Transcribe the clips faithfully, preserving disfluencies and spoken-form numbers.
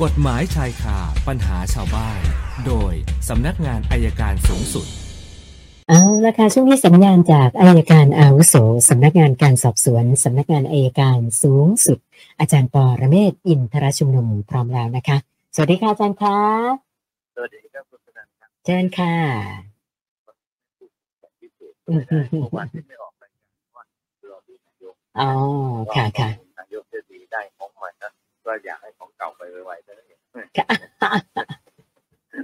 กฎหมายชายคาปัญหาชาวบ้านโดยสำนักงานอัยการสูงสุดเอาละค่ะช่วงนี้สัญญาณจากอัยการอาวุโสสำนักงานการสอบสวนสำนักงานอัยการสูงสุดอาจารย์ปรเมศวร์อินทรชุมนุมพร้อมแล้วนะคะสวัสดีค่ะอาจารย์คะสวัสดีครับคุณธนันท์ครับเชิญค่ะอือวันที่ไม่ออกรายการว่ารอดูนายกอ๋อค่ะค่ะนายกจะดีได้ของใหม่นะก็อยากให้ของเก่าไปไวๆซะแล้วค่ะ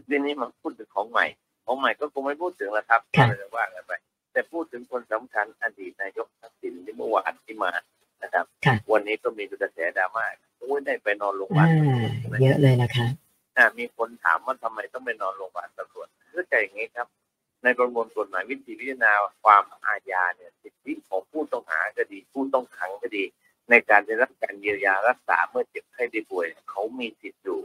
ทีนี้มาพูดถึงของใหม่ของใหม่ก็คงไม่พูดถึงแล้วครับแต่ว่ากันไปแต่พูดถึงคนสำคัญอดีตนายกทักษิณที่เมื่อวานที่มานะครับวันนี้ก็มีกระแสดราม่าโอ้ยได้ไปนอนโรงพยาบาลเยอะเลยนะคะอ่ามีคนถามว่าทำไมต้องไปนอนโรงพยาบาลตำรวจเข้าใจอย่างนี้ครับในประมวลกฎหมายวิธีพิจารณาความอาญาเนี่ยสิทธิของผู้ต้องหาคดีผู้ต้องขังคดีในการได้รับการเยียวยารักษาเมื่อเจ็บไข้ได้ป่วยเขามีสิทธิ์อยู่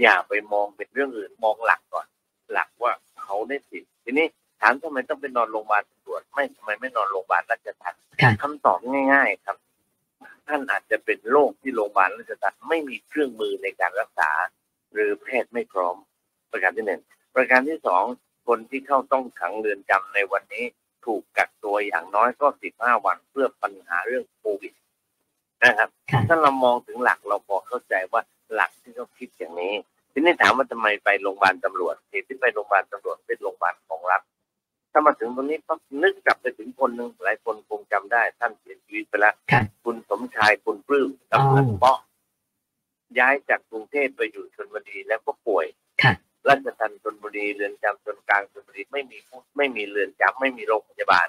อย่าไปมองเป็นเรื่องอื่นมองหลักก่อนหลักว่าเขาได้สิทธิ์ทีนี้ถามทำไมต้องไปนอนโรงพยาบาลตำรวจไม่ทำไมไม่นอนโรงพยาบาลราชทัณฑ์คำตอบง่ายๆครับท่านอาจจะเป็นโรคที่โรงพยาบาลราชทัณฑ์ไม่มีเครื่องมือในการรักษาหรือแพทย์ไม่พร้อมประการที่หนึ่งประการที่สองคนที่เข้าต้องขังเรือนจำในวันนี้ถูกกักตัวอย่างน้อยก็สิบห้าวันเพื่อปัญหาเรื่องโควิดนะครับถ้าเรามองถึงหลักเราพอเข้าใจว่าหลักที่เขาคิดอย่างนี้ทีนี้ถามว่าทำไมไปโรงพยาบาลตำรวจเหตุที่ไปโรงพยาบาลตำรวจเป็นโรงพยาบาลของรัฐถ้ามาถึงตรงนี้ปั๊บนึกกลับไปถึงคนหนึ่งหลายคนคงจำได้ท่านเสียชีวิตไปแล้วคุณสมชายคุณปลื้มกำนันเปาะย้ายจากกรุงเทพไปอยู่ชลบุรีแล้วก็ป่วยราชทัณฑ์ชลบุรีเรือนจำชลกลางชลบุรีไม่มีไม่มีเรือนจำไม่มีโรงพยาบาล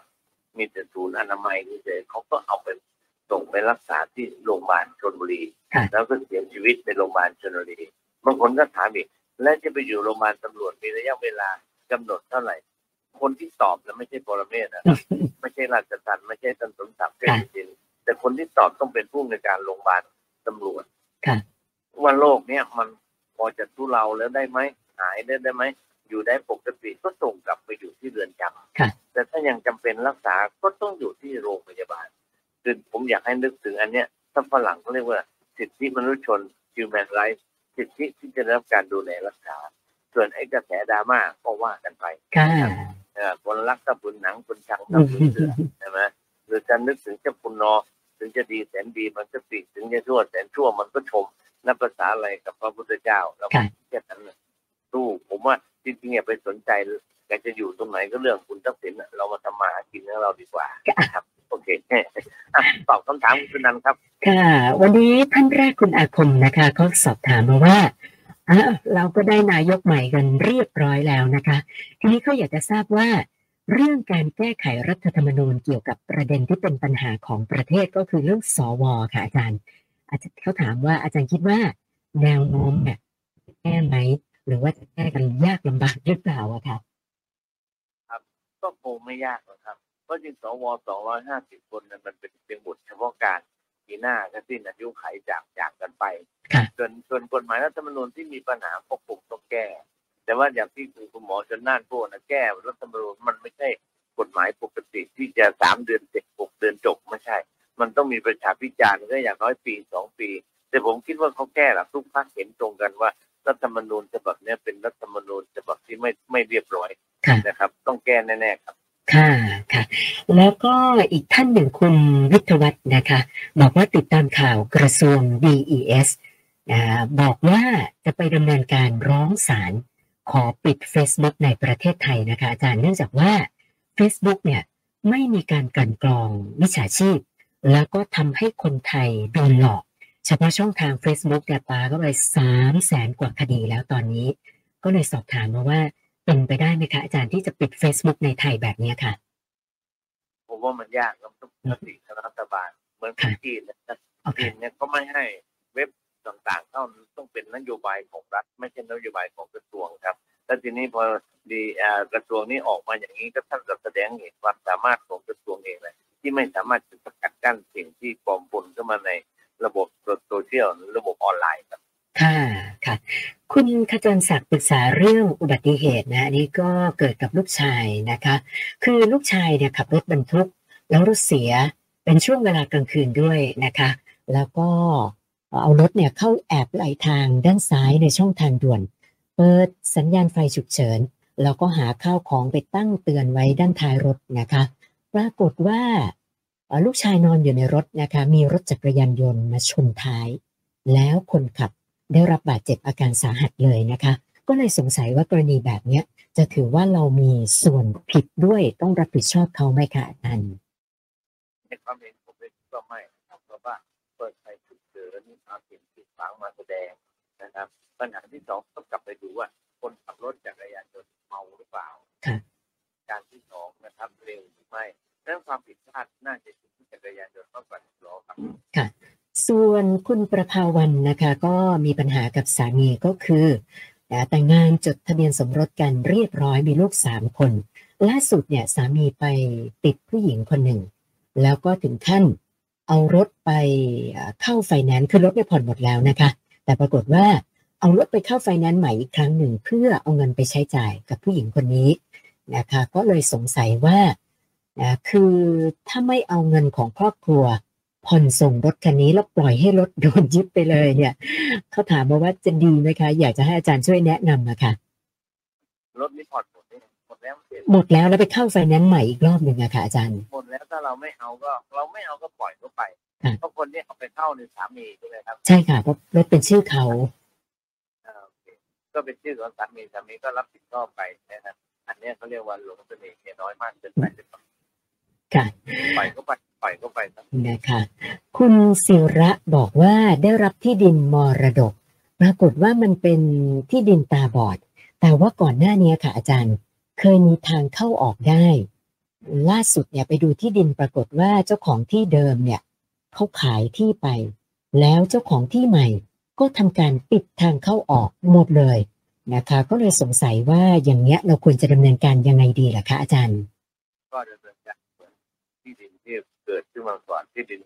มีแต่ศูนย์อนามัยนี่เองเขาก็เอาไปส่งไปรักษาที่โรงพยาบาลชลบุรีแล้วก็เสียชีวิตในโรงพยาบาลชลบุรีบางคนก็ถามอีกและจะไปอยู่โรงพยาบาลตำรวจมีระยะเวลากำหนดเท่าไหร่คนที่ตอบนะไม่ใช่ปรเมศวร์นะไม่ใช่ราชทัณฑ์ไม่ใช่ท่านสมศักดิ์เป็นจริงแต่คนที่ตอบต้องเป็นผู้ในการโรงพยาบาลตำรวจว่าโรคเนี้ยมันพอจะทุเลาแล้วได้ไหมหายได้ได้ไหมอยู่ได้ปกติก็ส่งกลับไปอยู่ที่เรือนจำแต่ถ้ายังจำเป็นรักษาก็ต้องอยู่ที่โรงพยาบาลคือผมอยากให้นึกถึงอันเนี้ยถ้าฝรั่งเขาเรียกว่าสิทธิมนุษยชน human right สิทธิที่จะได้รับการดูแลรักษาส่วนไอ้กระแสดราม่าก็ว่ากันไปคนรักกับบุญหนังคนชังกับบุญเสือใช่ไหมหรือการนึกถึงเจ้าคุณนอถึงจะดีแสนดีมันก็ติถึงจะชั่วแสนชั่วมันก็ชมนับภาษาอะไรกับพระพุทธเจ้าเราแค่นั้นตู้ผมว่าจริงๆเนี่ยไปสนใจอยากจะอยู่ตรงไหนก็เรื่องคุณทักษิณเรามาทำมาหากินของเราดีกว่าครับโอเคตอบคำถามคุณนันท์ครับค่ะวันนี้ท่านแรกคุณอาคมนะคะเขาสอบถามมาว่าอ้าวเราก็ได้นายกใหม่กันเรียบร้อยแล้วนะคะทีนี้เขาอยากจะทราบว่าเรื่องการแก้ไขรัฐธรรมนูญเกี่ยวกับประเด็นที่เป็นปัญหาของประเทศก็คือเรื่องสวค่ะอาจารย์เขาถามว่าอาจารย์คิดว่าแนวโน้มเนี่ยแก้ไหมหรือว่าจะแก้กันยากลำบากหรือเปล่าอะครับครับก็คงไม่ยากหรอกครับเพราะจริงสวสองร้อยห้าสิบคนนั้นมันเป็นเป็นบทเฉพาะการปีหน้าก็สิ้นอายุขัยจากจากกันไปส่วนส่วนกฎหมายรัฐธรรมนูญที่มีปัญหาก็คงต้องแก้แต่ว่าอย่างที่คุณหมอชลน่านพูดนะแก้รัฐธรรมนูญมันไม่ใช่กฎหมายปกติที่จะสามเดือนเสร็จหกเดือนจบไม่ใช่มันต้องมีประชาพิจารณ์ก็อย่างน้อยปีสองปีแต่ผมคิดว่าเขาแก้หลักทุกพรรคเห็นตรงกันว่ารัฐธรรมนูญฉบับนี้เป็นรัฐธรรมนูญฉบับที่ไม่ไม่เรียบร้อยนะครับต้องแก้แน่ๆครับค่ะค่ะแล้วก็อีกท่านหนึ่งคุณวิทยวัฒน์นะคะบอกว่าติดตามข่าวกระทรวง ดี อี เอส อ่าบอกว่าจะไปดำเนินการร้องศาลขอปิด Facebook ในประเทศไทยนะคะอาจารย์เนื่องจากว่า Facebook เนี่ยไม่มีการกลั่นกรองมิจฉาชีพแล้วก็ทำให้คนไทยโดนหลอกเฉพาะช่องทาง Facebook เนี่ยปาก็ไป สามแสน กว่าคดีแล้วตอนนี้ก็เลยสอบถามมาว่าเป็นไปได้ไหมคะอาจารย์ที่จะปิด Facebook ในไทยแบบนี้ค่ะผมว่ามันยากครับต้องปฏิบัติรัฐบาลเหมือนที่จีนนะครับจีนเนี่ยก็ไม่ให้เว็บต่างๆเข้าต้องเป็นนโยบายของรัฐไม่ใช่นโยบายของกระทรวงครับแล้วทีนี้พอดีกระทรวงนี้ออกมาอย่างนี้ก็ท่านก็แสดงเห็นความสามารถของกระทรวงเองเลยที่ไม่สามารถจะสกัดกั้นสิ่งที่ปลอมปนเข้ามาในระบบโซเชียลระบบออนไลน์ครับค่ะค่ะคุณขจรศักดิ์ปรึกษาเรื่องอุบัติเหตุนะอันนี้ก็เกิดกับลูกชายนะคะคือลูกชายเนี่ยขับรถบรรทุกแล้วรถเสียเป็นช่วงเวลากลางคืนด้วยนะคะแล้วก็ เอารถเนี่ยเข้าแอบไหลทางด้านซ้ายในช่องทางด่วนเปิดสัญญาณไฟฉุกเฉินแล้วก็หาข้าวของไปตั้งเตือนไว้ด้านท้ายรถนะคะปรากฏว่าลูกชายนอนอยู่ในรถนะคะมีรถจักรยานยนต์มาชนท้ายแล้วคนขับได้รับบาดเจ็บอาการสาหัสเลยนะคะก็เลยสงสัยว่ากรณีแบบนี้จะถือว่าเรามีส่วนผิดด้วยต้องรับผิดชอบเขาไหมคะอาจารย์ในความเห็นผมก็ไม่นะครับเพราะว่าเปิดไฟฉุกเฉินนี่เอาเสียงผิดฟังมาแสดงนะครับปัญหาที่สองต้องกลับไปดูว่าคนขับรถจักรยานยนต์เมาหรือเปล่าการที่สองนะครับเร็วหรือไม่เรื่องความผิดพลาดน่าจะอยู่ที่จักรยานยนต์มากกว่าล้อครับค่ะส่วนคุณประภาวันนะคะก็มีปัญหากับสามีก็คือแต่งงานจดทะเบียนสมรสกันเรียบร้อยมีลูกสามคนล่าสุดเนี่ยสามีไปติดผู้หญิงคนหนึ่งแล้วก็ถึงขั้นเอารถไปเข้าไฟแนนซ์คือรถได้ผ่อนหมดแล้วนะคะแต่ปรากฏว่าเอารถไปเข้าไฟแนนซ์ใหม่อีกครั้งหนึ่งเพื่อเอาเงินไปใช้จ่ายกับผู้หญิงคนนี้นะคะก็เลยสงสัยว่านะคือถ้าไม่เอาเงินของครอบครัวผ่อนส่งรถคันนี้แล้วปล่อยให้รถโดนยึดไปเลยเนี่ยเขาถามมาว่าจะดีไหมคะอยากจะให้อาจารย์ช่วยแนะนำนะคะรถนี้ผ่อนหมดหมดแล้วหมดแล้วแล้วไปเข้าไฟแนนซ์ใหม่อีกรอบหนึ่งอะค่ะอาจารย์หมดแล้วถ้าเราไม่เอาก็เราไม่เอาก็ปล่อยเขาไปเพราะคนนี้เขาไปเข้าในสามีใช่ไหมครับใช่ค่ะเพราะรถเป็นชื่อเขาก็เป็นชื่อของสามีสามีก็รับผิดชอบไปนะครับอันนี้เขาเรียกว่าหลงเสน่ห์เมียน้อยมากเกินไปค่ะปล่อยเขาไปปล่อยเขาไปนะคะคุณศิระบอกว่าได้รับที่ดินมรดกปรากฏว่ามันเป็นที่ดินตาบอดแต่ว่าก่อนหน้านี้ค่ะอาจารย์เคยมีทางเข้าออกได้ล่าสุดเนี่ยไปดูที่ดินปรากฏว่าเจ้าของที่เดิมเนี่ยเขาขายที่ไปแล้วเจ้าของที่ใหม่ก็ทำการปิดทางเข้าออกหมดเลยนะคะก็เลยสงสัยว่าอย่างเนี้ยเราควรจะดำเนินการยังไงดีล่ะคะอาจารย์ก็ดำเนินการที่ดินที่เกิดขึ้นมาก่อนที่ดิน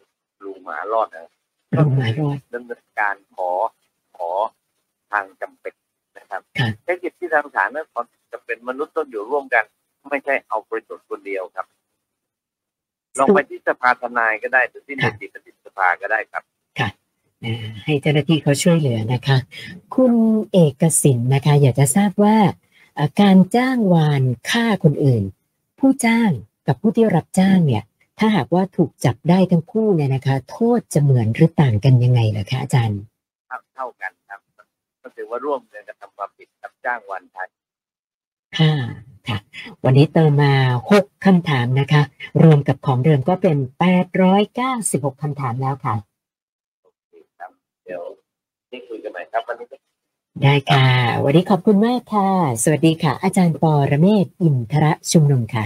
ลุงหมารอดนะลุงหมารอดดำเนินการขอขอทางจำเป็นนะครับใช้กิจที่ทางศาลนั้นขอจำเป็นมนุษย์ต้องอยู่ร่วมกันไม่ใช่เอาประโยชน์คนเดียวครับลองไปที่สภาทนายก็ได้หรือที่นิติบัญญัติสภาก็ได้ครับค่ะให้เจ้าหน้าที่เขาช่วยเหลือนะคะคุณเอกสินนะคะอยากจะทราบว่าการจ้างวานฆ่าคนอื่นผู้จ้างกับผู้ที่รับจ้างเนี่ยถ้าหากว่าถูกจับได้ทั้งคู่เนี่ยนะคะโทษจะเหมือนหรือต่างกันยังไงล่ะคะอาจารย์เท่ากันครับก็ถือว่าร่วมกันกระทำความผิดกับจ้างวานฆ่าค่ะค่ะวันนี้เติมมาหกคำถามนะคะรวมกับของเดิมก็เป็นแปดร้อยเก้าสิบหกคำถามแล้วค่ะเดี๋ยวได้คุยกันใหม่ครับวันนี้ได้ค่ะวันนี้ขอบคุณมากค่ะสวัสดีค่ะอาจารย์ปรเมศวร์อินทรชุมนุมค่ะ